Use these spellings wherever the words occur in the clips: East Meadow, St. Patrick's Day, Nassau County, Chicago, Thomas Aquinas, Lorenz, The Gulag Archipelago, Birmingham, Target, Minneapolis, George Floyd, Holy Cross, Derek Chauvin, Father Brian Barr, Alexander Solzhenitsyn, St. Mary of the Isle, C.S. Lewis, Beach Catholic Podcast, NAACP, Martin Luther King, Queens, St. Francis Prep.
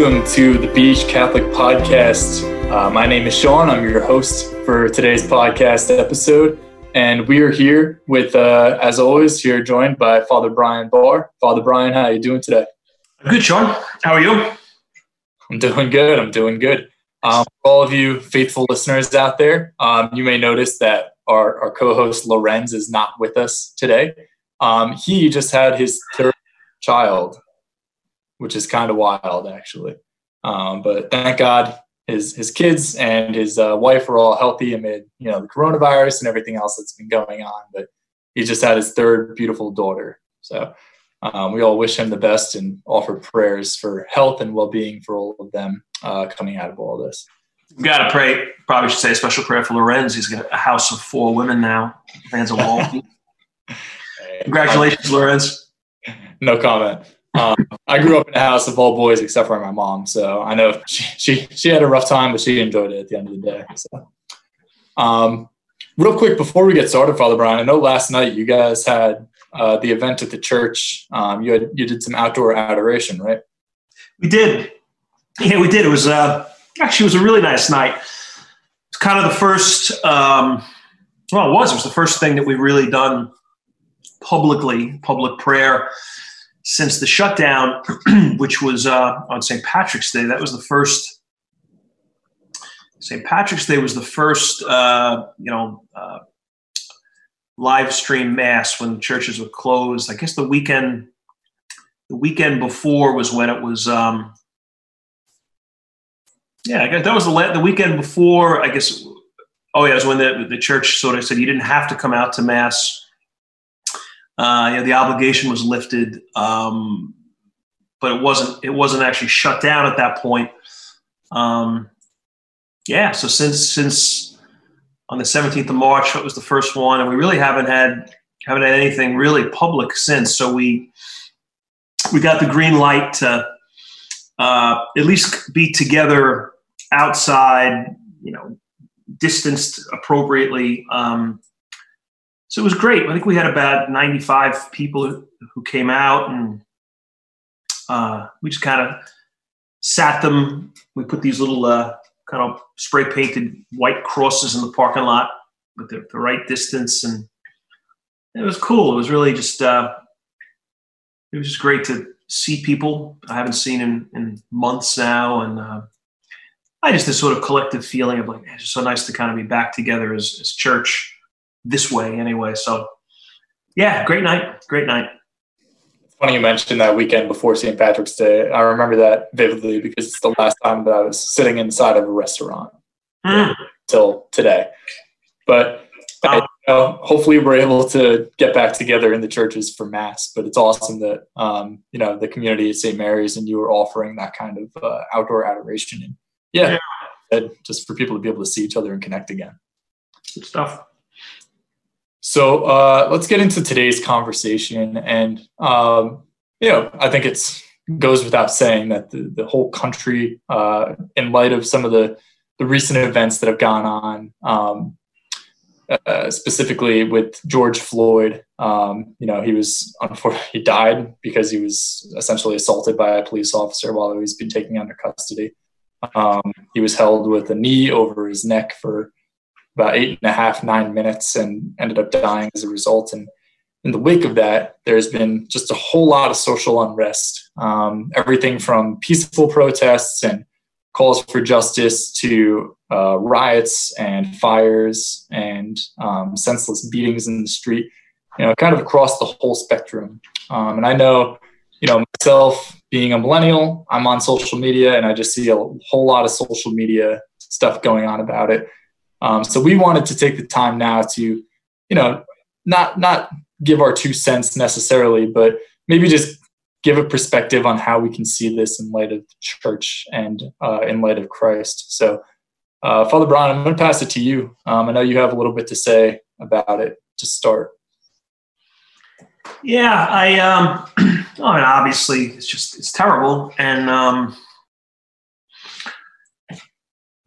Welcome to the Beach Catholic Podcast. My name is Sean. I'm your host for today's podcast episode. And we are here with, as always, here joined by Father Brian Barr. Father Brian, how are you doing today? Good, Sean. How are you? I'm doing good. For all of you faithful listeners out there, you may notice that our co-host Lorenz is not with us today. He just had his third child, which is kind of wild, actually. But thank God his kids and his wife are all healthy amid the coronavirus and everything else that's been going on. But he just had his third beautiful daughter. So we all wish him the best and offer prayers for health and well-being for all of them coming out of all this. We've got to pray. Probably should say a special prayer for Lorenz. He's got a house of four women now. Fans of all. Congratulations, Lorenz. No comment. I grew up in a house of all boys except for my mom, so I know she had a rough time, but she enjoyed it at the end of the day. So, real quick before we get started, Father Brian, I know last night you guys had the event at the church. You did some outdoor adoration, right? We did. Yeah, we did. It was actually a really nice night. It's kind of the first. It was the first thing that we've really done publicly, public prayer. Since the shutdown, which was on St. Patrick's Day, that was the first. St. Patrick's Day was the first, live stream mass when churches were closed. I guess the weekend before was when it was. I guess that was the weekend before. I guess. Oh yeah, it was when the church sort of said you didn't have to come out to mass. The obligation was lifted, but it wasn't actually shut down at that point. So since on the 17th of March, that was the first one, and we really haven't had anything really public since. So we got the green light to at least be together outside, distanced appropriately. So it was great. I think we had about 95 people who came out, and we just kind of sat them. We put these little kind of spray-painted white crosses in the parking lot with the right distance, and it was cool. It was really just it was just great to see people I haven't seen in months now, and I just this sort of collective feeling of like, man, it's just so nice to kind of be back together as church. This way anyway. So yeah, great night. It's funny you mentioned that weekend before St. Patrick's Day. I remember that vividly because it's the last time that I was sitting inside of a restaurant till today. But hopefully we're able to get back together in the churches for mass, but it's awesome that, the community at St. Mary's and you are offering that kind of outdoor adoration. And just for people to be able to see each other and connect again. Good stuff. So let's get into today's conversation. And, I think it goes without saying that the whole country, in light of some of the recent events that have gone on, specifically with George Floyd, he died because he was essentially assaulted by a police officer while he's been taken under custody. He was held with a knee over his neck for about 8.5-9 minutes and ended up dying as a result. And in the wake of that, there's been just a whole lot of social unrest, everything from peaceful protests and calls for justice to riots and fires and senseless beatings in the street, kind of across the whole spectrum. And I know, myself being a millennial, I'm on social media and I just see a whole lot of social media stuff going on about it. So we wanted to take the time now to, not give our 2 cents necessarily, but maybe just give a perspective on how we can see this in light of the church and in light of Christ. So, Father Brian, I'm going to pass it to you. I know you have a little bit to say about it to start. Yeah, obviously it's terrible. And,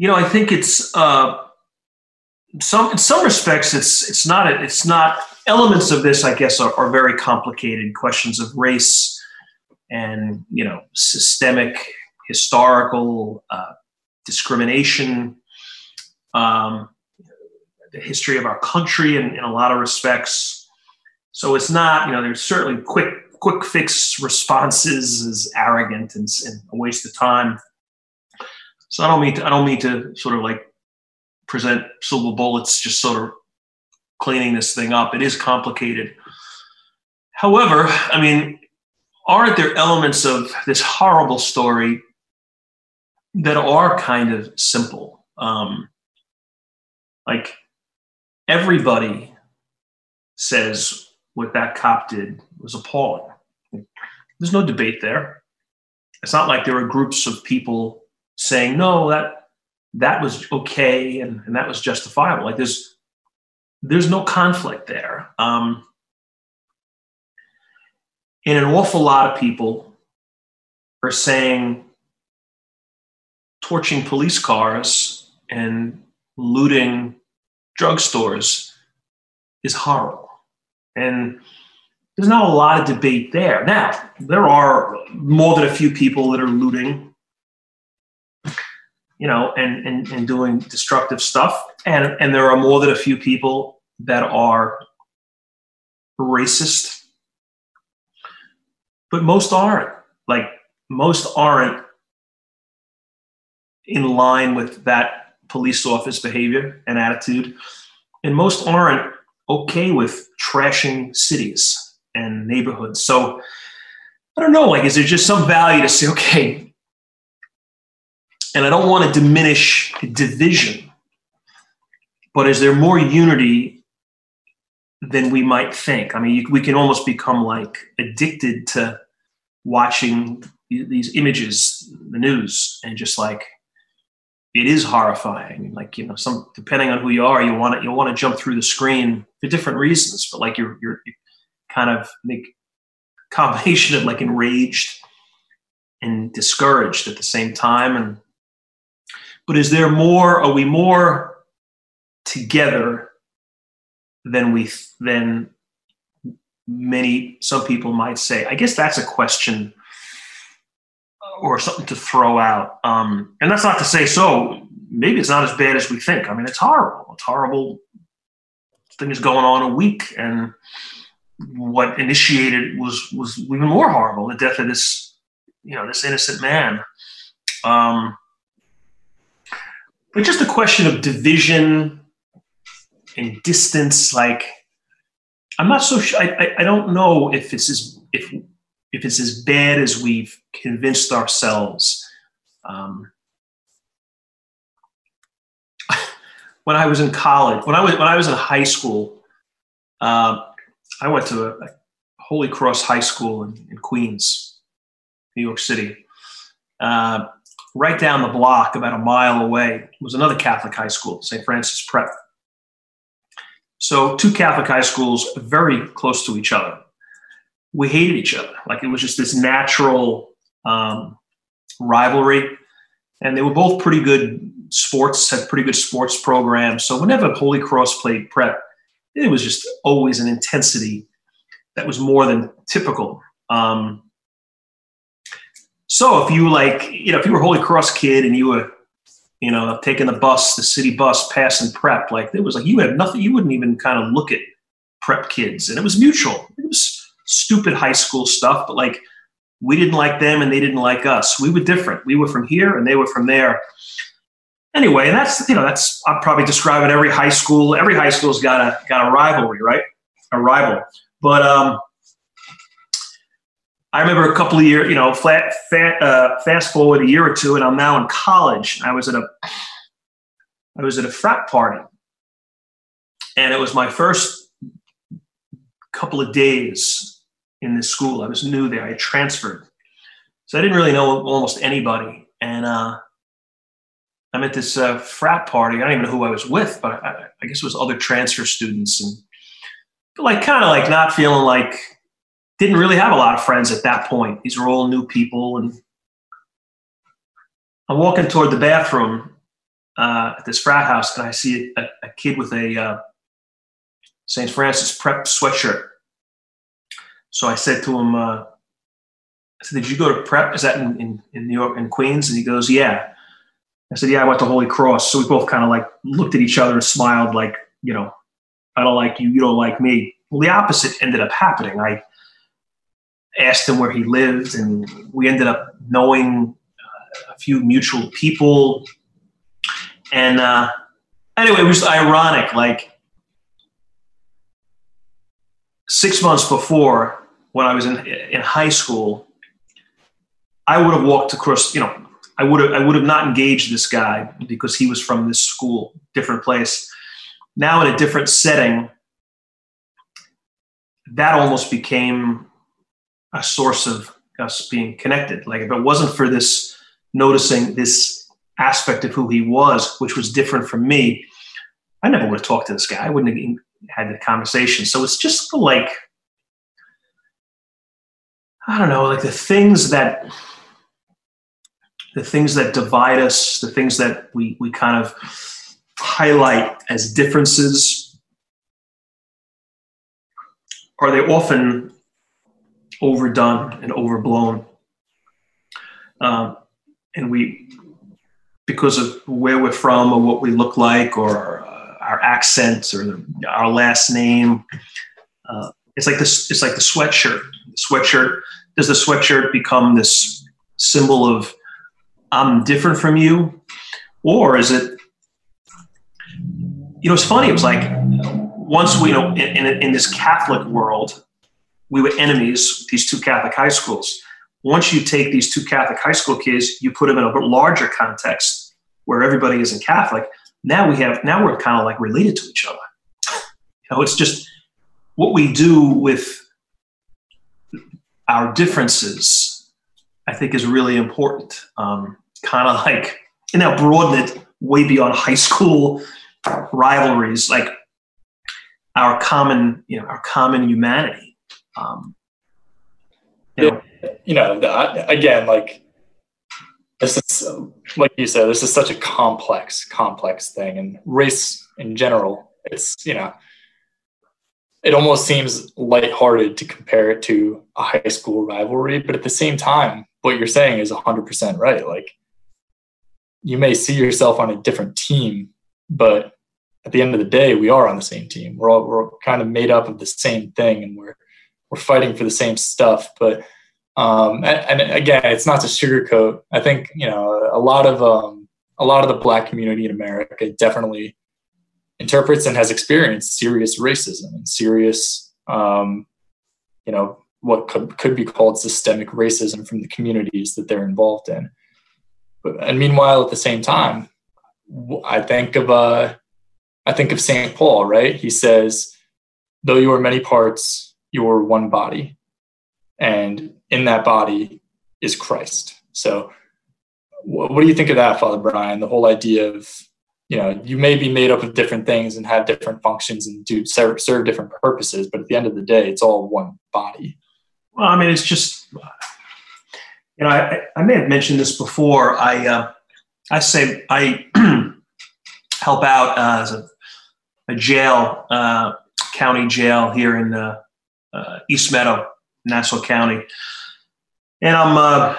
I think it's, in some respects, it's not elements of this, I guess, are very complicated questions of race and, systemic historical discrimination, the history of our country in a lot of respects. So it's not, there's certainly quick fix responses is arrogant and a waste of time. So I don't mean to sort of like present silver bullets, just sort of cleaning this thing up. It is complicated. However, I mean, aren't there elements of this horrible story that are kind of simple? Like everybody says what that cop did was appalling. There's no debate there. It's not like there are groups of people saying, no, that was okay and that was justifiable. Like there's no conflict there. And an awful lot of people are saying torching police cars and looting drugstores is horrible. And there's not a lot of debate there. Now, there are more than a few people that are looting, and doing destructive stuff. And there are more than a few people that are racist. But most aren't. Like, most aren't in line with that police office behavior and attitude. And most aren't okay with trashing cities and neighborhoods. So I don't know, like, is there just some value to say, okay, and I don't want to diminish division, but is there more unity than we might think? I mean, we can almost become like addicted to watching these images, the news, and just like, it is horrifying. Like, depending on who you are, you want to jump through the screen for different reasons, but like you're kind of make a combination of like enraged and discouraged at the same time. But is there more, are we more together than some people might say? I guess that's a question or something to throw out. And that's not to say, so maybe it's not as bad as we think. I mean, it's horrible. It's horrible. Things going on a week, and what initiated was even more horrible, the death of this, this innocent man. But just a question of division and distance. Like, I'm not so sure. I don't know if it's if it's as bad as we've convinced ourselves. When I was in college, when I was in high school, I went to a Holy Cross high school in Queens, New York City. Right down the block, about a mile away, was another Catholic high school, St. Francis Prep. So two Catholic high schools, very close to each other. We hated each other. Like, it was just this natural rivalry. And they were both pretty good sports, had pretty good sports programs. So whenever Holy Cross played Prep, it was just always an intensity that was more than typical. So if you if you were a Holy Cross kid and you were, taking the city bus, passing Prep, like, it was like you had nothing, you wouldn't even kind of look at Prep kids. And it was mutual. It was stupid high school stuff, but like, we didn't like them and they didn't like us. We were different. We were from here and they were from there. Anyway, and that's I'm probably describing every high school. Every high school's got a rivalry, right? A rival. But I remember a couple of years, fast forward a year or two, and I'm now in college. I was at a frat party, and it was my first couple of days in this school. I was new there. I had transferred, so I didn't really know almost anybody. And I'm at this frat party. I don't even know who I was with, but I guess it was other transfer students. And but like, kind of like not feeling like, didn't really have a lot of friends at that point. These were all new people. And I'm walking toward the bathroom at this frat house, and I see a kid with a St. Francis Prep sweatshirt. So I said to him, said, did you go to prep? Is that in New York, in Queens? And he goes, yeah. I said, yeah, I went to Holy Cross. So we both kind of like looked at each other and smiled like, you know, I don't like you, you don't like me. Well, the opposite ended up happening. I asked him where he lived, and we ended up knowing a few mutual people. And anyway, it was ironic. Like 6 months before, when I was in high school, I would have walked across, you know, I would have not engaged this guy because he was from this school, different place. Now in a different setting, that almost became a source of us being connected. Like if it wasn't for this, noticing this aspect of who he was, which was different from me, I never would have talked to this guy. I wouldn't have had the conversation. So it's just like, I don't know, like the things that divide us, the things that we kind of highlight as differences, are they often overdone and overblown? And we, because of where we're from or what we look like or our accents or our last name, it's like this. It's like the sweatshirt. The sweatshirt. Does the sweatshirt become this symbol of I'm different from you, or is it? You know, it's funny. It was like once we, you know, in this Catholic world, we were enemies. These two Catholic high schools. Once you take these two Catholic high school kids, you put them in a larger context where everybody isn't Catholic. Now we're kind of like related to each other. You know, it's just what we do with our differences, I think, is really important. Kind of like, and now broaden it way beyond high school rivalries, like our common, you know, our common humanity. Again, like this is, like you said, this is such a complex thing, and race in general, it's, you know, it almost seems lighthearted to compare it to a high school rivalry, but at the same time, what you're saying is 100% right. Like you may see yourself on a different team, but at the end of the day, we are on the same team. We're kind of made up of the same thing, and we're fighting for the same stuff. But and again, it's not to sugarcoat. I think, you know, a lot of the Black community in America definitely interprets and has experienced serious racism and serious, you know, what could be called systemic racism from the communities that they're involved in. But, and meanwhile, at the same time, I think of St. Paul, right? He says, though you are many parts, you are one body. And in that body is Christ. So what do you think of that, Father Brian? The whole idea of, you know, you may be made up of different things and have different functions and do serve different purposes, but at the end of the day, it's all one body. Well, I mean, it's just, you know, I may have mentioned this before. I say I help out as a jail, county jail here in East Meadow, Nassau County, and I'm not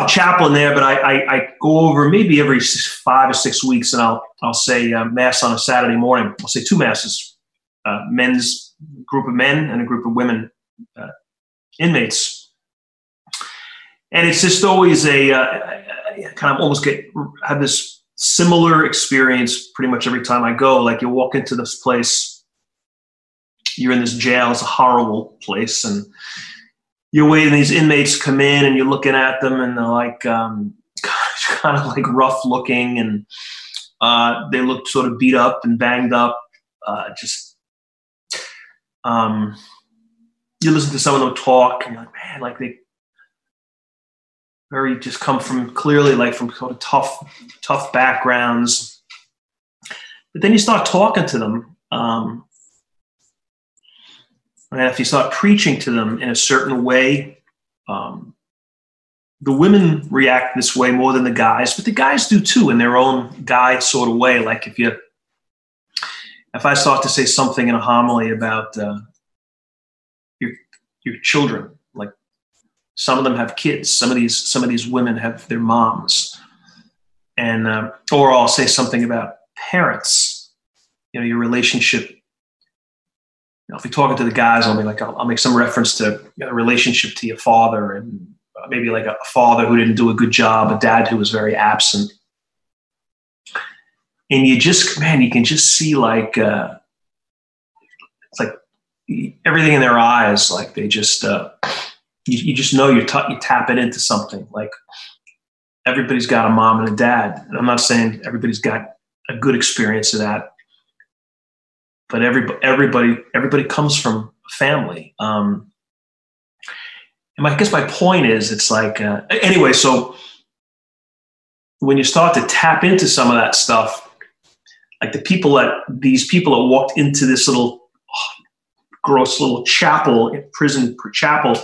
the chaplain there, but I go over maybe every 5 or 6 weeks, and I'll say mass on a Saturday morning. I'll say two masses, men's group of men and a group of women inmates, and it's just always a I kind of almost have this similar experience pretty much every time I go. Like you walk into this place, you're in this jail. It's a horrible place, and you're waiting, these inmates come in and you're looking at them and they're like, kind of like rough looking, and they look sort of beat up and banged up. You listen to some of them talk and you're like, man, like they very just come from clearly like from sort of tough backgrounds. But then you start talking to them. And if you start preaching to them in a certain way, the women react this way more than the guys, but the guys do too in their own guy sort of way. Like if I start to say something in a homily about your children, like Some of them have kids. Some of these women have their moms, and or I'll say something about parents. You know, your relationship. You know, if you're talking to the guys, I'll make some reference to a relationship to your father, and maybe like a father who didn't do a good job, a dad who was very absent, and you can just see like it's like everything in their eyes, like they just. You just know you tap it into something. Like everybody's got a mom and a dad. And I'm not saying everybody's got a good experience of that, but everybody comes from family. And I guess my point is, it's like anyway. So when you start to tap into some of that stuff, like these people that walked into this little gross little chapel, prison chapel.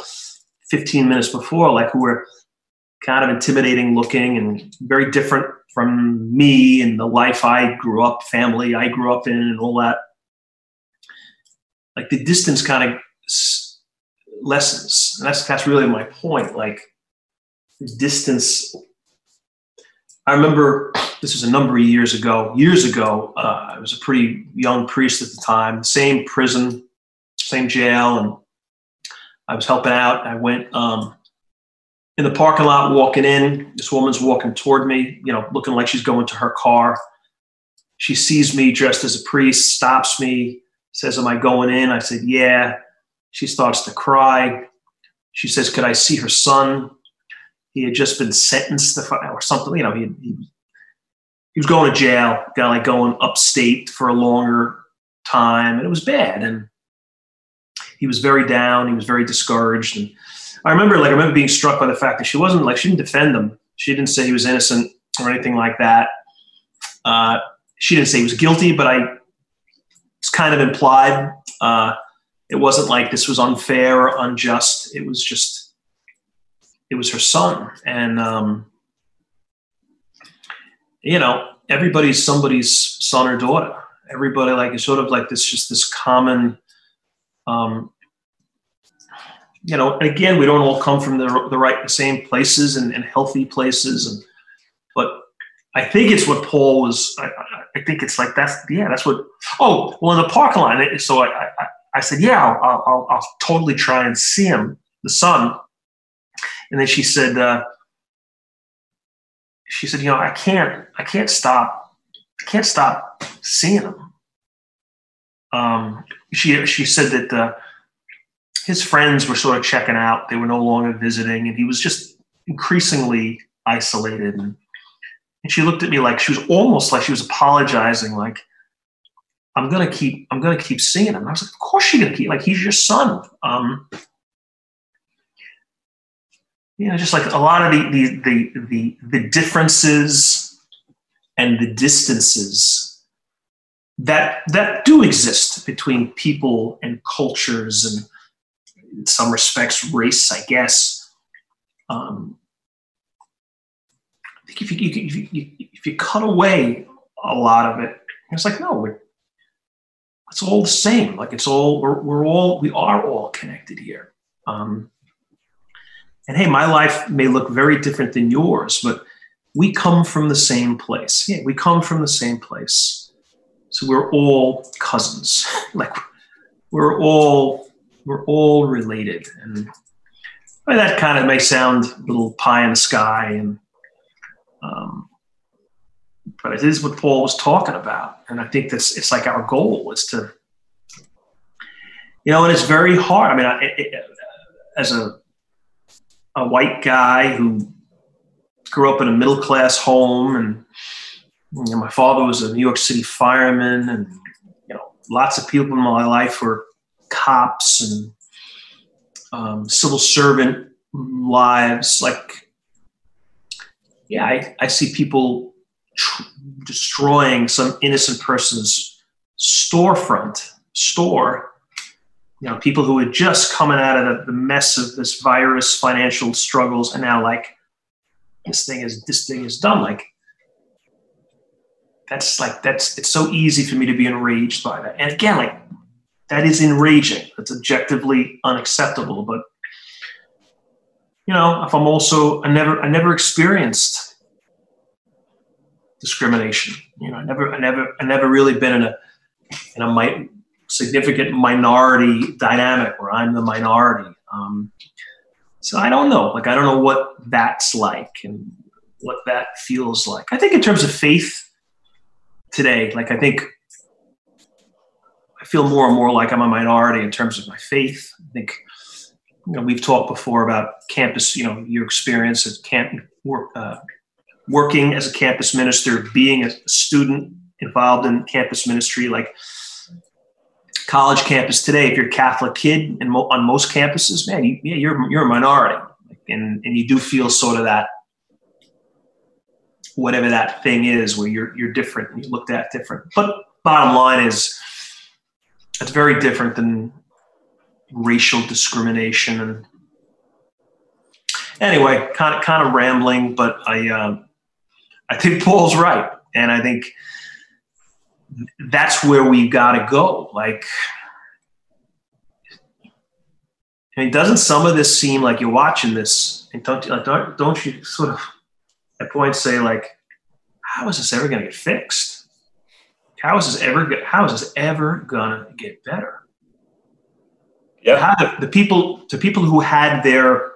15 minutes before, like, who were kind of intimidating looking and very different from me and the life I grew up in and all that. Like the distance kind of lessens. And that's really my point. Like distance. I remember this was a number of years ago. I was a pretty young priest at the time, same prison, same jail, and I was helping out. I went in the parking lot, walking in. This woman's walking toward me, looking like she's going to her car. She sees me dressed as a priest, stops me, says, "Am I going in?" I said, "Yeah." She starts to cry. She says, "Could I see her son?" He had just been sentenced or something. He was going to jail, going upstate for a longer time, and it was bad. And he was very down. He was very discouraged. And I remember being struck by the fact that she didn't defend him. She didn't say he was innocent or anything like that. She didn't say he was guilty, but it's kind of implied. It wasn't like this was unfair or unjust. It was just, it was her son. And, everybody's somebody's son or daughter. Everybody, it's sort of like this, just this common, again, we don't all come from the same places and healthy places. But I think it's what Paul was, I think it's like, in the parking lot. So I said, yeah, I'll totally try and see him, the son. And then she said, I can't stop seeing him. She said that his friends were sort of checking out. They were no longer visiting, and he was just increasingly isolated. And she looked at me like she was almost like she was apologizing, like, I'm gonna keep seeing him. And I was like, of course you're gonna keep. Like, he's your son. Just like a lot of the differences and the distances that do exist between people and cultures, and in some respects race, I guess. I think if you cut away a lot of it, it's like, no, it's all the same. Like, it's all, we are all connected here. And hey, my life may look very different than yours, but we come from the same place. Yeah, we come from the same place. So we're all cousins, like we're all related. And I mean, that kind of may sound a little pie in the sky, and but it is what Paul was talking about. And I think it's like our goal is to, and it's very hard. I mean, as a white guy who grew up in a middle-class home, and my father was a New York City fireman, and lots of people in my life were cops and civil servant lives. Like, yeah, I see people destroying some innocent person's store. People who were just coming out of the mess of this virus, financial struggles, and now like this thing is done. Like. It's so easy for me to be enraged by that. And again, like, that is enraging. It's objectively unacceptable, but you know, if I'm also, I never experienced discrimination. You know, I never really been in a significant minority dynamic where I'm the minority. So I don't know. Like, I don't know what that's like and what that feels like. I think in terms of faith today, like, I think I feel more and more like I'm a minority in terms of my faith. I think, you know, we've talked before about campus, you know, your experience at camp, working as a campus minister, being a student involved in campus ministry, like college campus today, if you're a Catholic kid and on most campuses, man, you're a minority, and you do feel sort of that, whatever that thing is, where you're different and you looked at different. But bottom line is, it's very different than racial discrimination. And anyway, kind of rambling, but I think Paul's right, and I think that's where we've got to go. Like, I mean, doesn't some of this seem like you're watching this, and don't you sort of at points say, like, how is this ever going to get fixed? How is this ever gonna get better? Yeah. How the people who had their,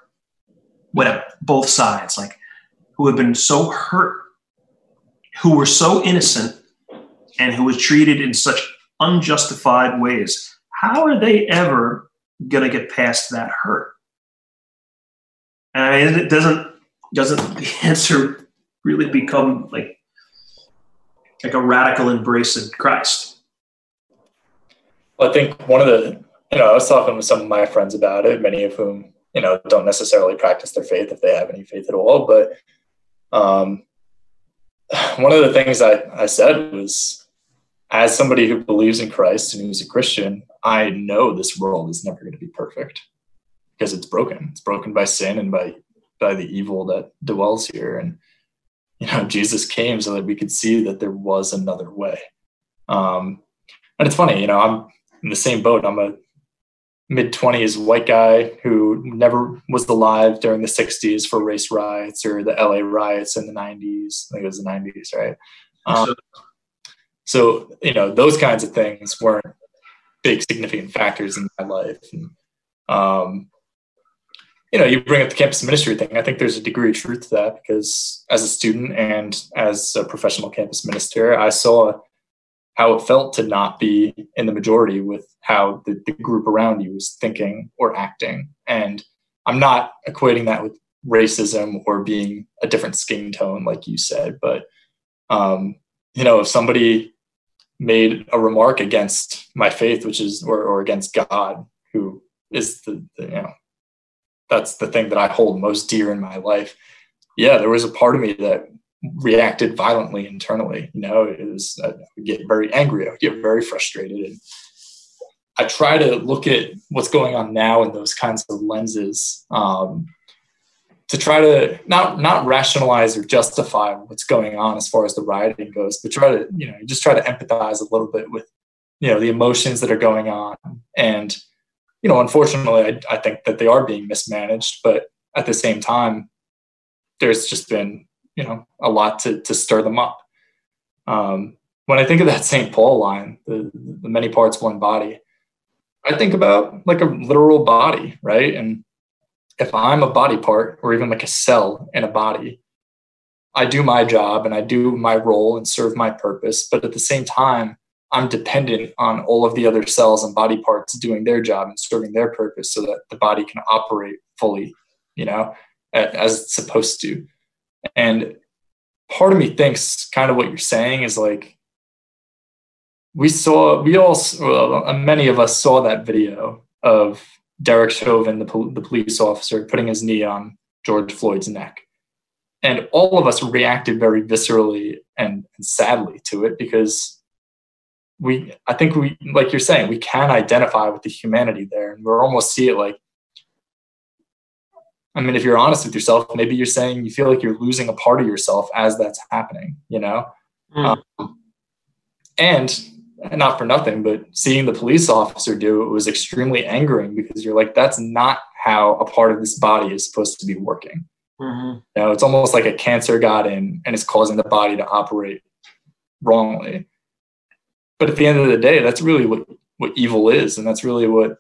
whatever, both sides, like, who have been so hurt, who were so innocent, and who were treated in such unjustified ways, how are they ever gonna get past that hurt? And I mean, it doesn't the answer really become like a radical embrace of Christ? Well, I think one of the, you know, I was talking with some of my friends about it, many of whom, you know, don't necessarily practice their faith, if they have any faith at all. But one of the things I said was, as somebody who believes in Christ and who's a Christian, I know this world is never going to be perfect because it's broken. It's broken by sin and by the evil that dwells here. And, you know, Jesus came so that we could see that there was another way. And it's funny, you know, I'm in the same boat. I'm a mid-20s white guy who never was alive during the 60s for race riots or the LA riots in the 90s. I think it was the 90s, right? So, you know, those kinds of things weren't big significant factors in my life. And, you know, you bring up the campus ministry thing. I think there's a degree of truth to that, because as a student and as a professional campus minister, I saw how it felt to not be in the majority with how the group around you was thinking or acting. And I'm not equating that with racism or being a different skin tone, like you said, but, you know, if somebody made a remark against my faith, which is, or against God, who is the you know, that's the thing that I hold most dear in my life. Yeah, there was a part of me that reacted violently internally. You know, it was, I would get very angry. I would get very frustrated. And I try to look at what's going on now in those kinds of lenses, to try to not rationalize or justify what's going on as far as the rioting goes, but try to, you know, just try to empathize a little bit with, you know, the emotions that are going on. And, you know, unfortunately, I think that they are being mismanaged, but at the same time, there's just been, you know, a lot to stir them up. When I think of that St. Paul line, the many parts, one body, I think about like a literal body, right? And if I'm a body part, or even like a cell in a body, I do my job and I do my role and serve my purpose, but at the same time, I'm dependent on all of the other cells and body parts doing their job and serving their purpose so that the body can operate fully, you know, as it's supposed to. And part of me thinks kind of what you're saying is like, many of us saw that video of Derek Chauvin, the police officer, putting his knee on George Floyd's neck. And all of us reacted very viscerally and sadly to it, because I think we, like you're saying, we can identify with the humanity there, and we're almost see it like, I mean, if you're honest with yourself, maybe you're saying you feel like you're losing a part of yourself as that's happening, you know? Mm. And not for nothing, but seeing the police officer do it was extremely angering, because you're like, that's not how a part of this body is supposed to be working. Mm-hmm. You know, it's almost like a cancer got in and it's causing the body to operate wrongly. But at the end of the day, that's really what evil is. And that's really what,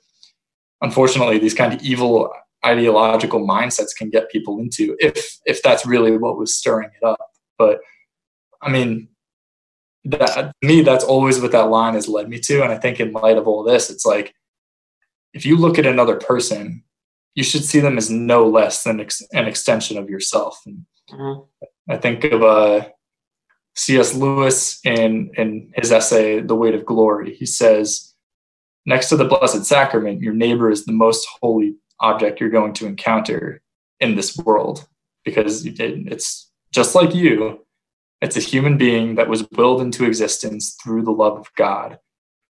unfortunately, these kind of evil ideological mindsets can get people into, if that's really what was stirring it up. But I mean, that, to me, that's always what that line has led me to. And I think in light of all this, it's like, if you look at another person, you should see them as no less than an extension of yourself. And mm-hmm. I think of C.S. Lewis in his essay, The Weight of Glory. He says, next to the Blessed Sacrament, your neighbor is the most holy object you're going to encounter in this world, because it's just like you. It's a human being that was willed into existence through the love of God,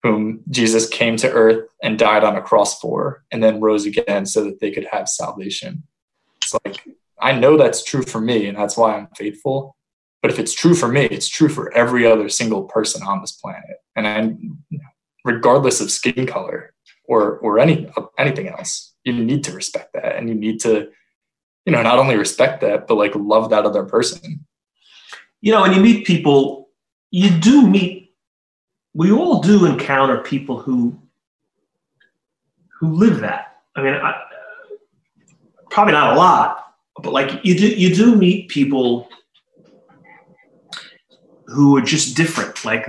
whom Jesus came to earth and died on a cross for, and then rose again so that they could have salvation. It's like, I know that's true for me, and that's why I'm faithful. But if it's true for me, it's true for every other single person on this planet. And I'm, regardless of skin color or anything else, you need to respect that. And you need to, you know, not only respect that, but like love that other person. You know, when you meet people, we all do encounter people who live that. I mean, probably not a lot, but like you do meet people who are just different. Like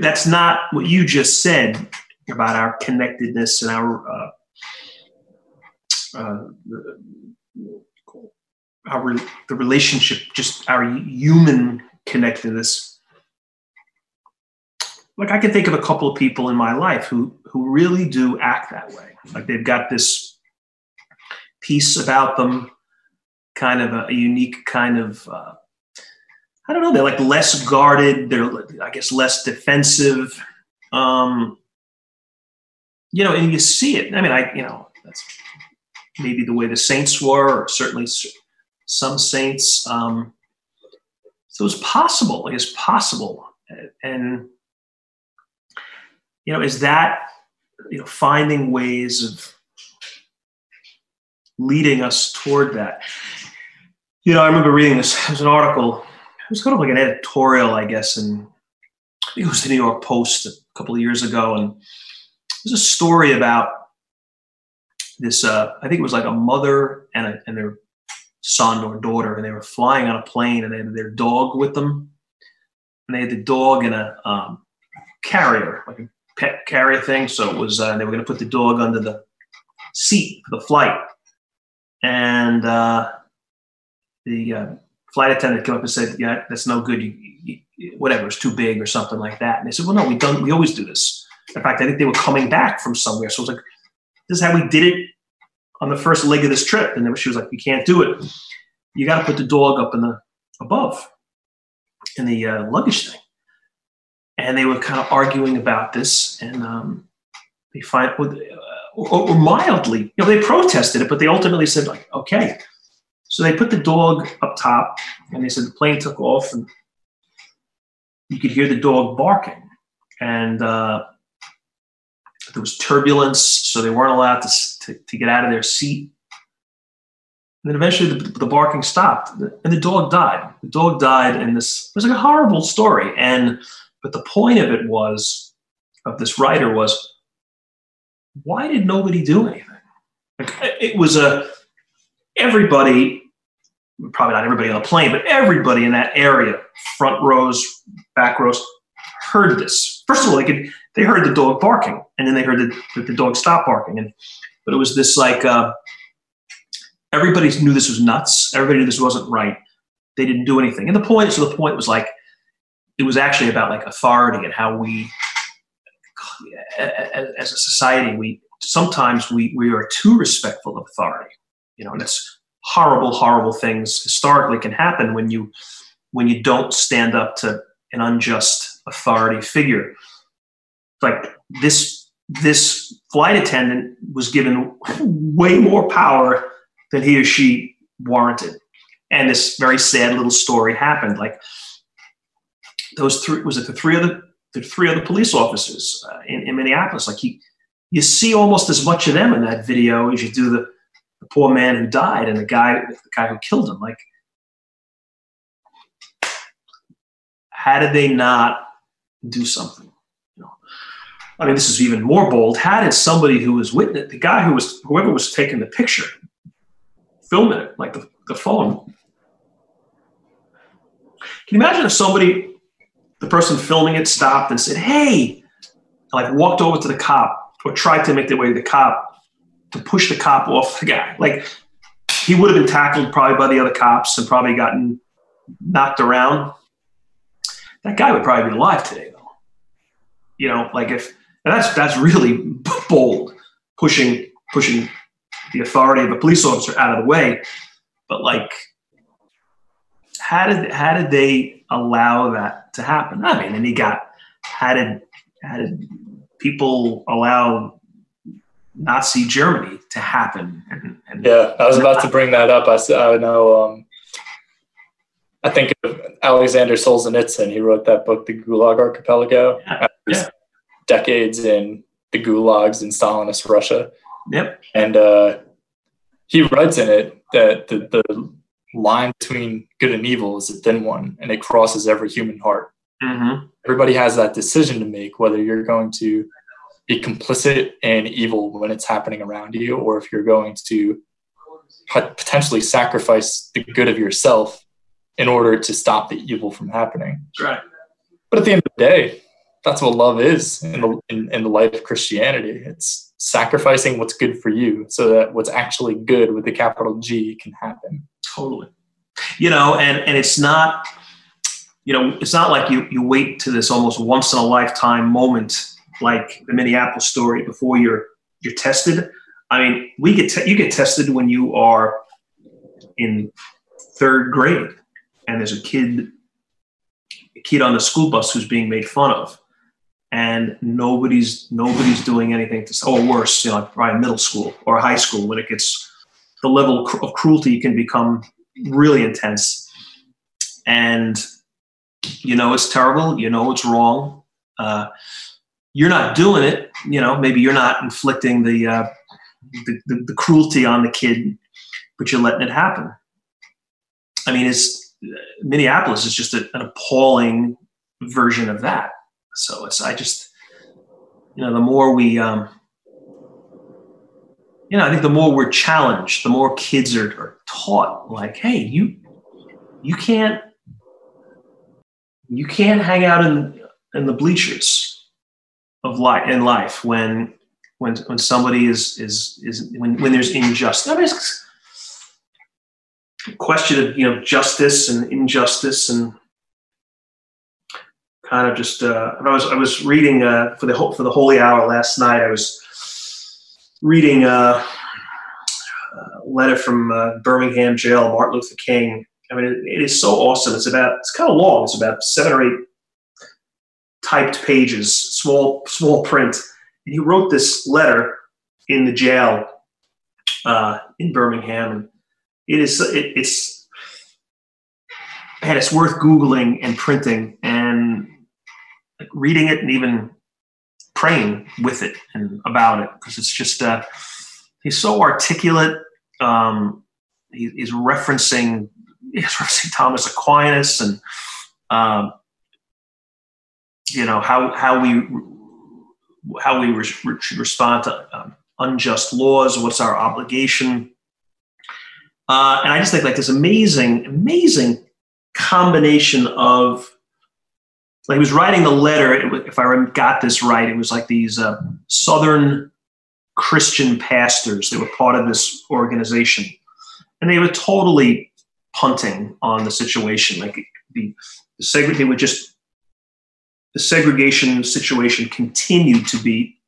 that's not what you just said about our connectedness and our relationship, just our human connectedness. Like I can think of a couple of people in my life who really do act that way. Like they've got this piece about them, kind of a unique kind of, I don't know, they're like less guarded. They're, I guess, less defensive. You know, and you see it. I mean, that's maybe the way the saints were, or certainly some saints. So it's possible. It's possible. And you know, is that, you know, finding ways of leading us toward that. You know, I remember reading this. It was an article. It was kind of like an editorial, I guess, and I think it was the New York Post a couple of years ago. And there's a story about this. I think it was like a mother and their son or daughter, and they were flying on a plane, and they had their dog with them, and they had the dog in a carrier, like a pet carrier thing. So it was, they were going to put the dog under the seat for the flight. And the flight attendant came up and said, yeah, that's no good. Whatever, it's too big or something like that. And they said, well, no, we always do this. In fact, I think they were coming back from somewhere. So it was like, this is how we did it on the first leg of this trip. And then she was like, you can't do it. You got to put the dog up above in the luggage thing. And they were kind of arguing about this, and they or mildly, you know, they protested it, but they ultimately said, like, okay. So they put the dog up top, and they said the plane took off, and you could hear the dog barking, and there was turbulence, so they weren't allowed to get out of their seat. And then eventually the barking stopped, and the dog died. The dog died, and it was like a horrible story, But the point of it was, of this writer was, why did nobody do anything? Like, it was everybody, probably not everybody on the plane, but everybody in that area, front rows, back rows, heard this. First of all, they heard the dog barking, and then they heard that the dog stopped barking. But it was this like, everybody knew this was nuts. Everybody knew this wasn't right. They didn't do anything. And the point was like, it was actually about like authority and how we, as a society, we are too respectful of authority, you know, and it's horrible things historically can happen when you don't stand up to an unjust authority figure. Like this flight attendant was given way more power than he or she warranted, and this very sad little story happened. Like, the three other police officers in Minneapolis. Like you see almost as much of them in that video as you do the poor man who died and the guy who killed him. Like, how did they not do something? You know, I mean, this is even more bold. How did somebody who was witness, the guy who was, whoever was taking the picture, filming it, like the phone? Can you imagine if somebody, the person filming it, stopped and said, "Hey," and like walked over to the cop or tried to make their way to the cop to push the cop off the guy? Like, he would have been tackled probably by the other cops and probably gotten knocked around. That guy would probably be alive today, though. You know, like if, and that's really bold, pushing the authority of a police officer out of the way. But like, how did they allow that to happen? I mean, and he got, how did people allow Nazi Germany to happen? And yeah, I was about to bring that up. I know. I think of Alexander Solzhenitsyn. He wrote that book, The Gulag Archipelago. Yeah. Yeah. Decades in the gulags in Stalinist Russia. Yep. And he writes in it that the line between good and evil is a thin one, and it crosses every human heart. Mm-hmm. Everybody has that decision to make, whether you're going to be complicit in evil when it's happening around you, or if you're going to potentially sacrifice the good of yourself in order to stop the evil from happening. Right. But at the end of the day, that's what love is in the light of Christianity. It's sacrificing what's good for you so that what's actually good with a capital G can happen. Totally. You know, and it's not, you know, it's not like you wait to this almost once in a lifetime moment, like the Minneapolis story, before you're tested. I mean, you get tested when you are in third grade. And there's a kid on the school bus who's being made fun of, and nobody's doing anything to, or worse, you know, probably middle school or high school, when it gets, the level of cruelty can become really intense, and you know it's terrible, you know it's wrong. You're not doing it, you know. Maybe you're not inflicting the cruelty on the kid, but you're letting it happen. I mean, Minneapolis is just an appalling version of that. So you know, the more we, you know, I think the more we're challenged, the more kids are taught, like, hey, you can't hang out in the bleachers of life, in life, when somebody is when there's injustice. I mean, it's question of, you know, justice and injustice, and kind of just I was reading for the Holy Hour last night. I was reading a letter from Birmingham jail, Martin Luther King. I mean, it is so awesome. It's kind of long. It's about 7 or 8 typed pages, small print. And he wrote this letter in the jail in Birmingham, and it's worth Googling and printing and reading it, and even praying with it and about it, because it's just he's so articulate. He's referencing Thomas Aquinas, and you know, how we should respond to unjust laws. What's our obligation? And I just think, like, this amazing combination of, like, he was writing the letter, if I got this right, it was like these Southern Christian pastors. They were part of this organization, and they were totally punting on the situation. Like, the segregation situation continued to be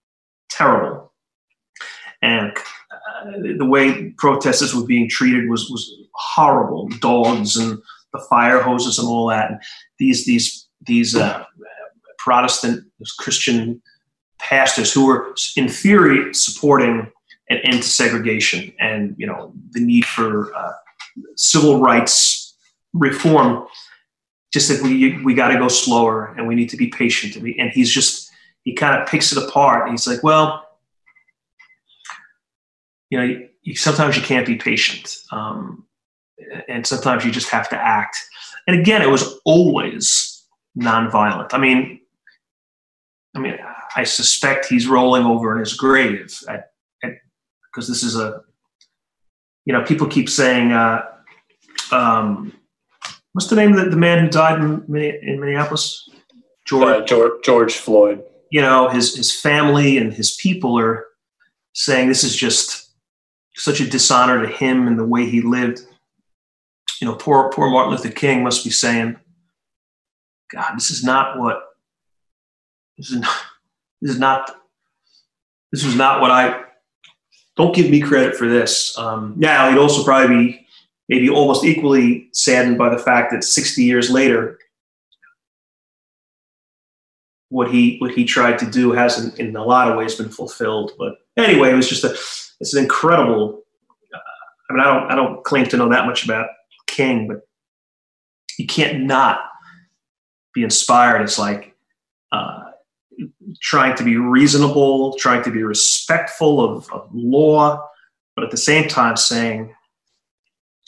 terrible, and the way protesters were being treated was horrible. Dogs and the fire hoses and all that. And these Protestant Christian pastors who were, in theory, supporting an end to segregation and, you know, the need for civil rights reform, just that we got to go slower and we need to be patient. And he's just, he kind of picks it apart. And he's like, well, you know, sometimes you can't be patient. And sometimes you just have to act. And again, it was always nonviolent. I mean, I suspect he's rolling over in his grave because this is a, you know, people keep saying, what's the name of the man who died in Minneapolis? George Floyd. You know, his family and his people are saying this is just such a dishonor to him and the way he lived. You know, poor Martin Luther King must be saying, God, this was not what I, don't give me credit for this. Now, he'd also probably be maybe almost equally saddened by the fact that 60 years later, what he tried to do hasn't in a lot of ways been fulfilled. But anyway, it was just it's an incredible, I mean, I don't claim to know that much about King, but you can't not be inspired. It's like trying to be reasonable, trying to be respectful of law, but at the same time saying,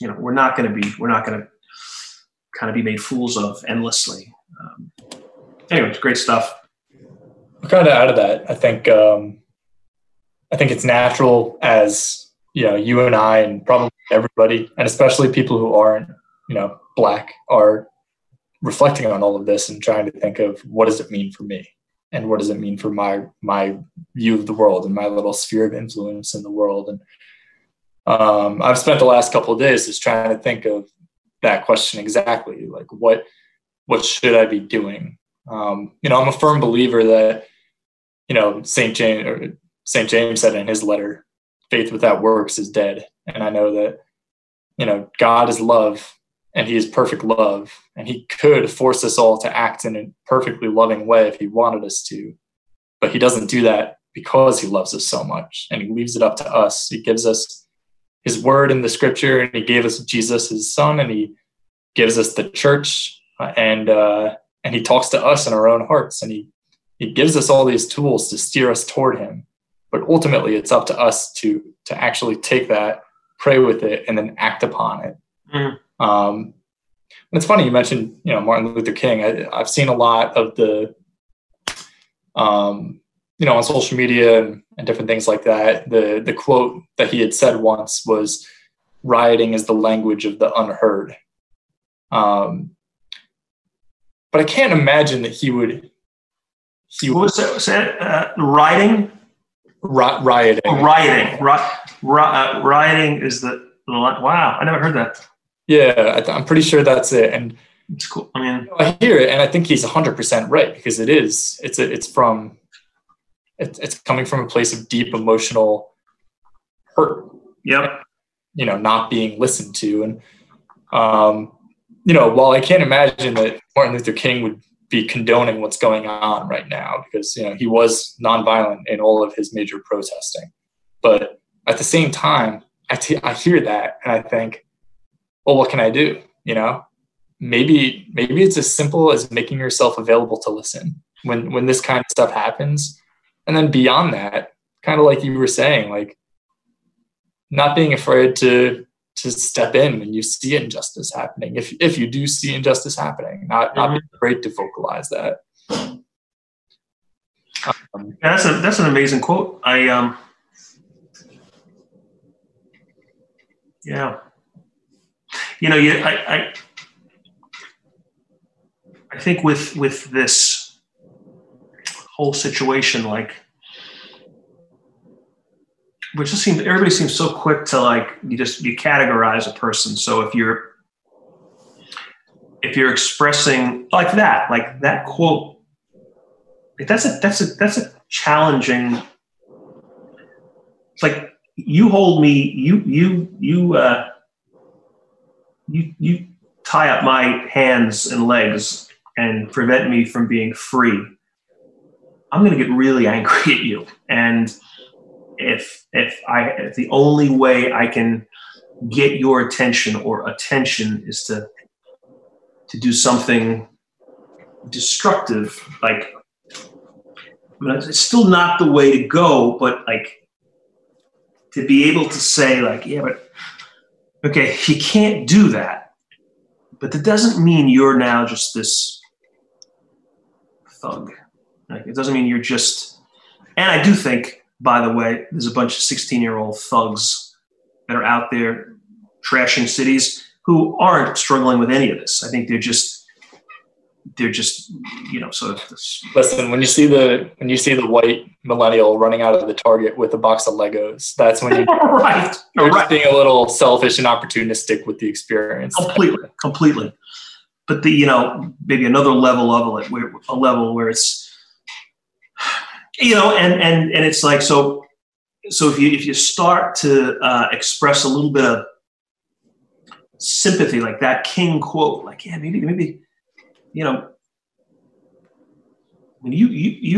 you know, we're not going to kind of be made fools of endlessly. Anyway, it's great stuff. We're kind of out of that. I think it's natural, as you know, you and I, and probably everybody, and especially people who aren't, you know, Black, are reflecting on all of this and trying to think of what does it mean for me, and what does it mean for my view of the world and my little sphere of influence in the world. And I've spent the last couple of days just trying to think of that question exactly, like what should I be doing? You know, I'm a firm believer that, you know, St. James said in his letter, faith without works is dead. And I know that, you know, God is love, and he is perfect love, and he could force us all to act in a perfectly loving way if he wanted us to, but he doesn't do that because he loves us so much, and he leaves it up to us. He gives us his word in the scripture, and he gave us Jesus, his son, and he gives us the church, and he talks to us in our own hearts, and he gives us all these tools to steer us toward him. But ultimately, it's up to us to actually take that, pray with it, and then act upon it. Mm-hmm. It's funny you mentioned, you know, Martin Luther King. I've seen a lot of the, you know, on social media and different things like that. The quote that he had said once was, "Rioting is the language of the unheard." But I can't imagine that he would. Rioting? Rioting. Rioting is the. Wow, I never heard that. Yeah, I'm pretty sure that's it. And it's cool. I mean, you know, I hear it, and I think he's 100% right, because it is. It's coming from a place of deep emotional hurt. Yep. You know, not being listened to, and you know, while I can't imagine that Martin Luther King would be condoning what's going on right now, because, you know, he was nonviolent in all of his major protesting, but at the same time, I hear that and I think, well, what can I do? You know, maybe it's as simple as making yourself available to listen when this kind of stuff happens. And then beyond that, kind of like you were saying, like not being afraid to step in when you see injustice happening. If you do see injustice happening, not being afraid to vocalize that. Yeah, that's an amazing quote. Yeah. You know, I think with this whole situation, like, which just seems, everybody seems so quick to, like, you categorize a person. So if you're expressing like that quote, that's a challenging. It's like, you hold me, you tie up my hands and legs and prevent me from being free. I'm going to get really angry at you. And if the only way I can get your attention is to do something destructive, like, I mean, it's still not the way to go, but like to be able to say, like, yeah, but, okay, you can't do that, but that doesn't mean you're now just this thug. Like, it doesn't mean you're just, and I do think, by the way, there's a bunch of 16-year-old thugs that are out there trashing cities who aren't struggling with any of this. I think they're just, you know, sort of this. Listen, when you see the white millennial running out of the Target with a box of Legos, that's when you you're being a little selfish and opportunistic with the experience. Completely. But the, you know, maybe another level of it, where a level where it's, you know, and it's like, so if you start to express a little bit of sympathy, like that King quote, like, yeah, maybe, you know, when you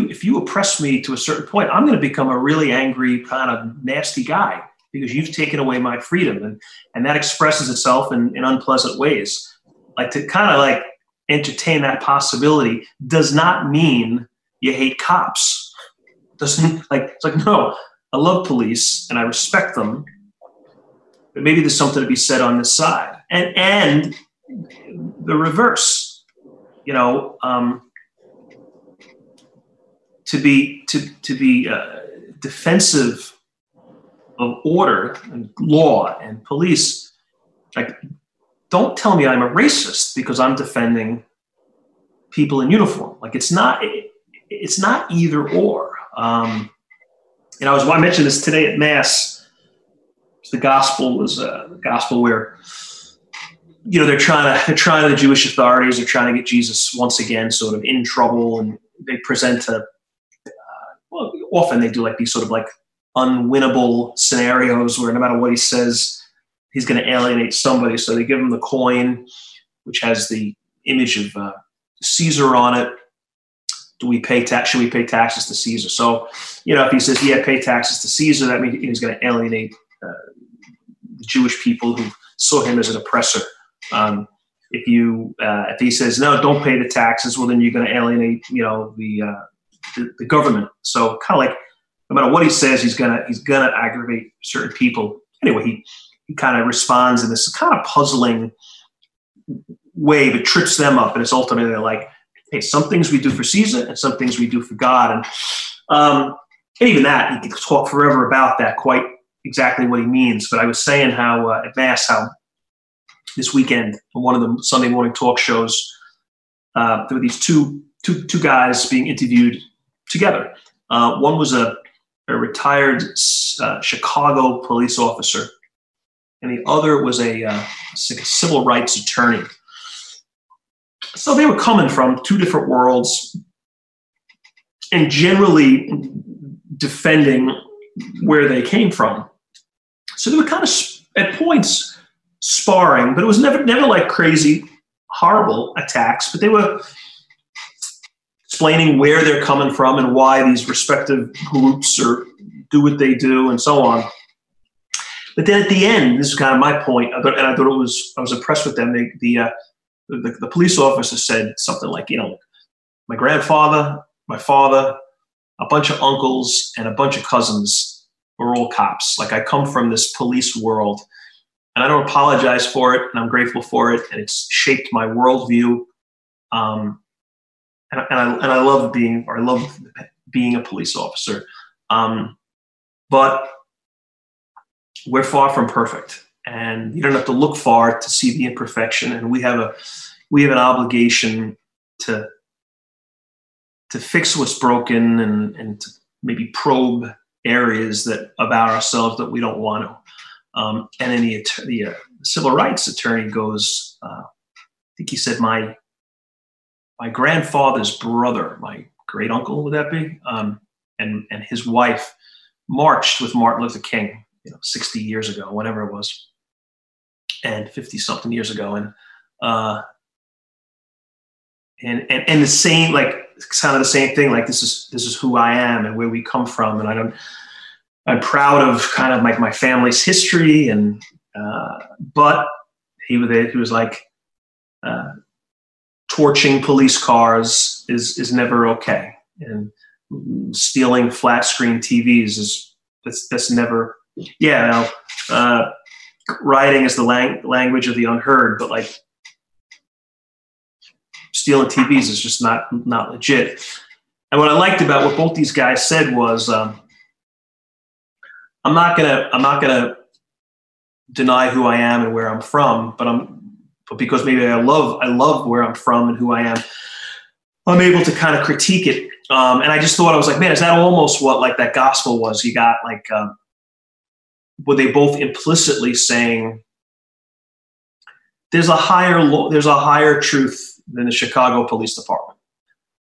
if you oppress me to a certain point, I'm going to become a really angry kind of nasty guy because you've taken away my freedom, and that expresses itself in unpleasant ways. Like, to kind of like entertain that possibility does not mean you hate cops. Doesn't, like, it's like, no, I love police and I respect them, but maybe there's something to be said on this side, and the reverse. You know, to be defensive of order and law and police. Like, don't tell me I'm a racist because I'm defending people in uniform. Like, it's not either or. And I mentioned this today at Mass. The gospel was the gospel where, you know, the Jewish authorities are trying to get Jesus once again sort of in trouble, and they present often they do like these sort of like unwinnable scenarios where no matter what he says, he's going to alienate somebody. So they give him the coin, which has the image of Caesar on it. Should we pay taxes to Caesar? So, you know, if he says, yeah, pay taxes to Caesar, that means he's going to alienate the Jewish people who saw him as an oppressor. If he says, no, don't pay the taxes, well, then you're going to alienate, you know, the government. So kind of like, no matter what he says, he's going to aggravate certain people. Anyway, he kind of responds in this kind of puzzling way that trips them up. And it's ultimately like, hey, some things we do for Caesar and some things we do for God. And even that, you could talk forever about that, quite exactly what he means. But I was saying how at Mass, how this weekend, on one of the Sunday morning talk shows, there were these two guys being interviewed together. One was a retired Chicago police officer, and the other was a civil rights attorney. So they were coming from two different worlds and generally defending where they came from. So they were kind of, at points, sparring, but it was never like crazy, horrible attacks, but they were explaining where they're coming from and why these respective groups are do what they do and so on. But then at the end, this is kind of my point, and I thought I was impressed with them. The police officer said something like, you know, my grandfather, my father, a bunch of uncles, and a bunch of cousins were all cops. Like, I come from this police world, and I don't apologize for it, and I'm grateful for it, and it's shaped my worldview. And I love being a police officer. But we're far from perfect, and you don't have to look far to see the imperfection. And we have an obligation to fix what's broken and to maybe probe areas that about ourselves that we don't want to. And then the civil rights attorney goes, I think he said, my grandfather's brother, my great uncle, would that be? And his wife marched with Martin Luther King, you know, 60 years ago, whatever it was, and 50 something years ago. And the same, like, kind of the same thing. Like, this is who I am and where we come from. And I'm proud of kind of like my family's history, and but he was like torching police cars is never okay, and stealing flat screen TVs that's never Yeah, no, rioting is the language of the unheard, but like stealing TVs is just not legit. And what I liked about what both these guys said was, I'm not gonna deny who I am and where I'm from, but because maybe I love where I'm from and who I am, I'm able to kind of critique it. And I just thought, I was like, man, is that almost what like that gospel was? You got like, were they both implicitly saying there's a higher truth than the Chicago Police Department,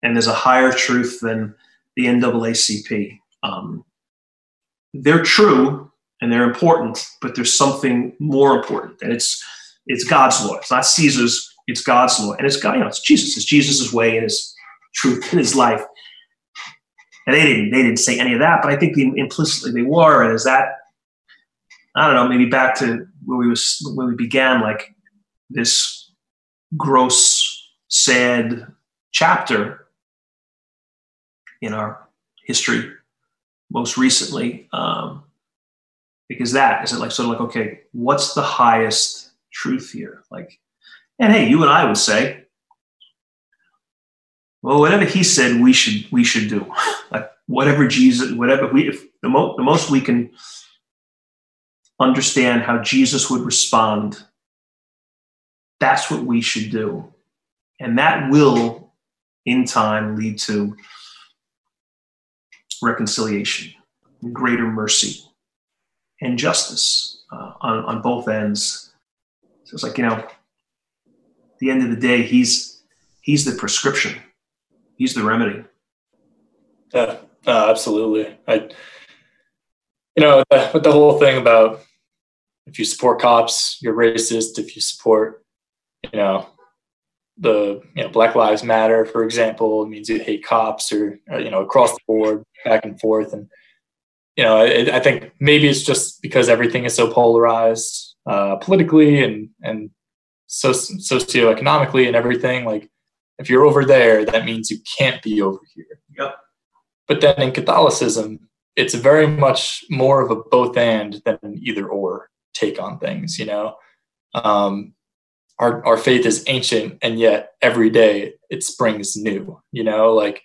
and there's a higher truth than the NAACP. They're true and they're important, but there's something more important, and it's God's law. It's not Caesar's. It's God's law, and it's God. You know, it's Jesus. It's Jesus's way and His truth and His life. And they didn't say any of that, but I think implicitly they were. And is that, I don't know, maybe back to where we began, like this gross, sad chapter in our history, most recently, because that is it. Like, sort of like, okay, what's the highest truth here? Like, and hey, you and I would say, well, whatever he said, we should do. Like, whatever Jesus, whatever we, if the most we can understand how Jesus would respond, that's what we should do. And that will, in time, lead to reconciliation, greater mercy, and justice on both ends. So it's like, you know, at the end of the day, he's the prescription. He's the remedy. Yeah, absolutely. But the whole thing about, if you support cops, you're racist. If you support, Black Lives Matter, for example, it means you hate cops, or across the board, back and forth. And, I think maybe it's just because everything is so polarized politically and socioeconomically and everything. Like, if you're over there, that means you can't be over here. Yep. But then in Catholicism, it's very much more of a both and than an either or take on things. Our faith is ancient, and yet every day it springs new, like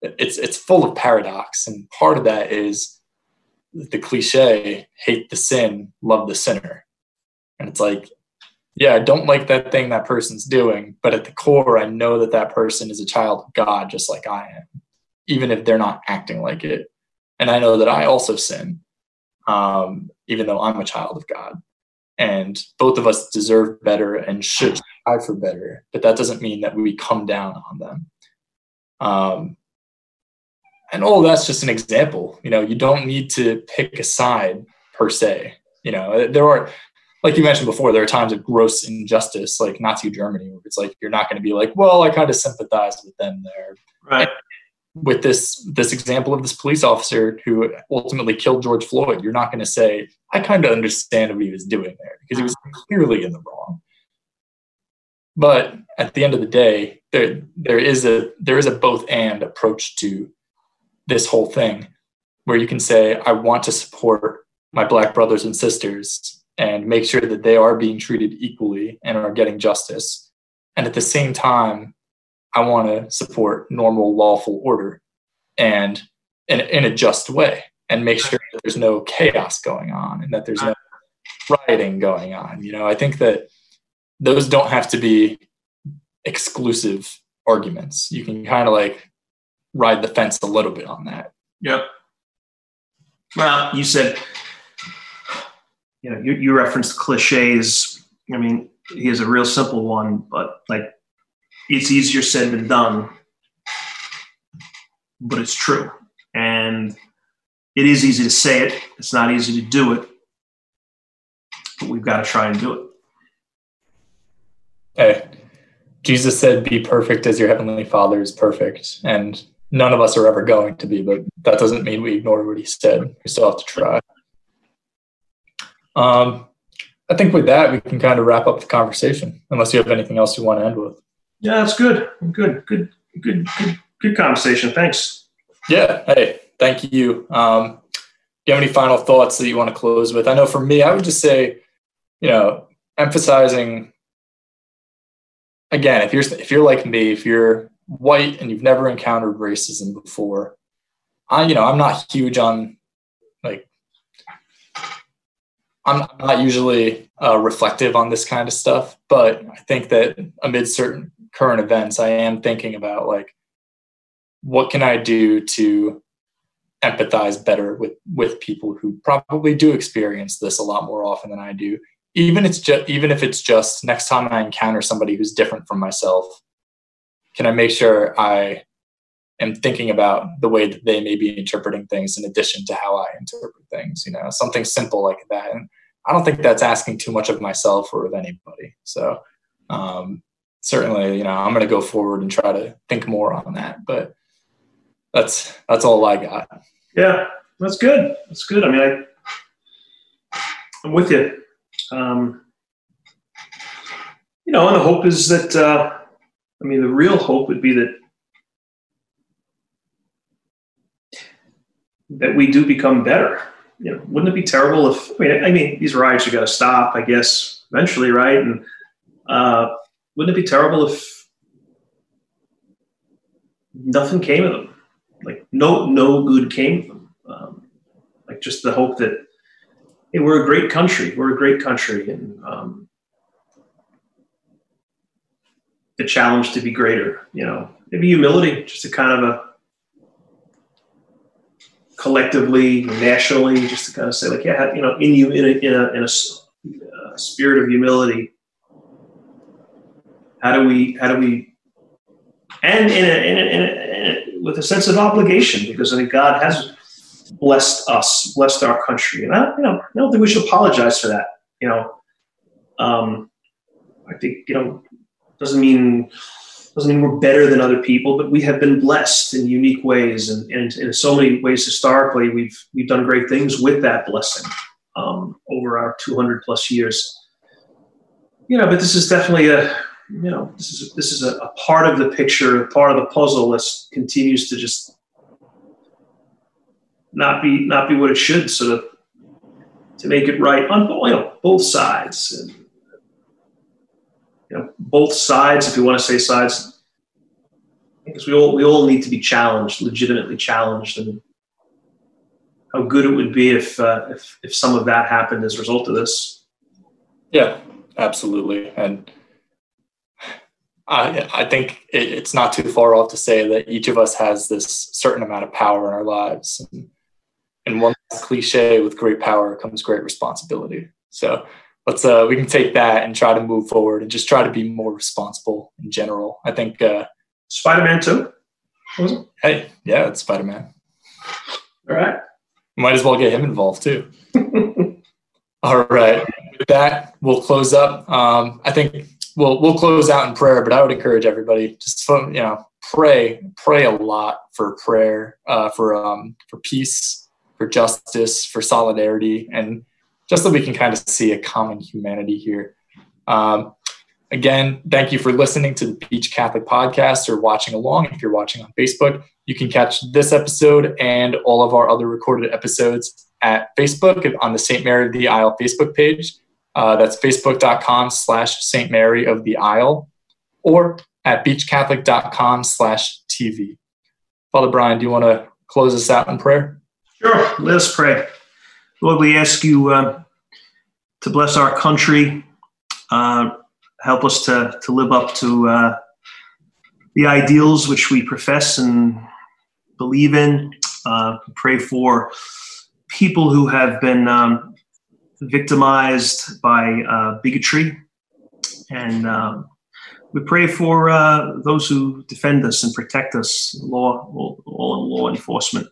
it's full of paradox. And part of that is the cliche, hate the sin, love the sinner. And it's like, yeah, I don't like that thing that person's doing, but at the core, I know that person is a child of God, just like I am, even if they're not acting like it. And I know that I also sin, even though I'm a child of God. And both of us deserve better and should strive for better. But that doesn't mean that we come down on them. And all that's just an example. You don't need to pick a side per se. There are, like you mentioned before, there are times of gross injustice, like Nazi Germany, where it's like, you're not going to be like, well, I kind of sympathize with them there. Right. With this example of this police officer who ultimately killed George Floyd, you're not going to say, I kind of understand what he was doing there, because he was clearly in the wrong. But at the end of the day, there is a both and approach to this whole thing, where you can say, I want to support my Black brothers and sisters and make sure that they are being treated equally and are getting justice. And at the same time, I want to support normal, lawful order and in a just way, and make sure that there's no chaos going on and that there's no rioting going on. I think that those don't have to be exclusive arguments. You can kind of like ride the fence a little bit on that. Yep. Well, you said, you referenced cliches. I mean, here's a real simple one, but like, it's easier said than done, but it's true. And it is easy to say it. It's not easy to do it, but we've got to try and do it. Hey, Jesus said, be perfect as your heavenly Father is perfect. And none of us are ever going to be, but that doesn't mean we ignore what he said. We still have to try. I think with that, we can kind of wrap up the conversation, unless you have anything else you want to end with. Yeah, that's good. Good conversation. Thanks. Yeah. Hey, thank you. you have any final thoughts that you want to close with? I know for me, I would just say, you know, emphasizing again, if you're like me, if you're white and you've never encountered racism before, I'm not huge on like, I'm not usually reflective on this kind of stuff, but I think that amid certain current events, I am thinking about like, what can I do to empathize better with people who probably do experience this a lot more often than I do. Even if it's just next time I encounter somebody who's different from myself, can I make sure I am thinking about the way that they may be interpreting things in addition to how I interpret things, something simple like that. And I don't think that's asking too much of myself or of anybody. So certainly, I'm going to go forward and try to think more on that, but that's all I got. Yeah, that's good. That's good. I mean, I'm with you. And the hope is that, the real hope would be that we do become better. Wouldn't it be terrible if, these riots are going to stop, I guess, eventually, right? And wouldn't it be terrible if nothing came of them? Like no good came of them. Like just the hope that, hey, we're a great country. We're a great country. And the challenge to be greater, maybe humility, just a kind of a collectively, nationally, just to kind of say like, yeah, in a spirit of humility, how do we, and with a sense of obligation, because I think God has blessed us, blessed our country. And I don't think we should apologize for that. I think, doesn't mean we're better than other people, but we have been blessed in unique ways, and in so many ways historically, we've done great things with that blessing over our 200 plus years. But this is definitely a part of the picture, a part of the puzzle that continues to just not be what it should. So to make it right on both sides. And, both sides, if you want to say sides, because we all need to be challenged, legitimately challenged. And how good it would be if some of that happened as a result of this. Yeah, absolutely. And I think it's not too far off to say that each of us has this certain amount of power in our lives. And one cliche, with great power comes great responsibility. So let's we can take that and try to move forward and just try to be more responsible in general. I think Spider-Man 2. Was it? Hey, yeah, it's Spider-Man. All right. Might as well get him involved too. All right. With that, we'll close up. I think we'll close out in prayer, but I would encourage everybody just pray a lot for prayer, for peace, for justice, for solidarity, and just so we can kind of see a common humanity here. Again, thank you for listening to the Beach Catholic Podcast or watching along. If you're watching on Facebook, you can catch this episode and all of our other recorded episodes at Facebook on the St. Mary of the Isle Facebook page. That's facebook.com/St. Mary of the Isle or at beachcatholic.com/TV. Father Brian, do you want to close us out in prayer? Sure. Let us pray. Lord, we ask you to bless our country, help us to live up to the ideals which we profess and believe in. Pray for people who have been victimized by bigotry. And we pray for those who defend us and protect us, law enforcement.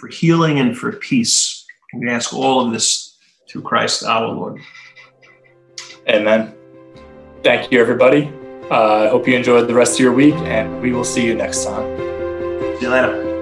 For healing and for peace. We ask all of this through Christ our Lord. Amen. Thank you, everybody. I hope you enjoyed the rest of your week, and we will see you next time. See you later.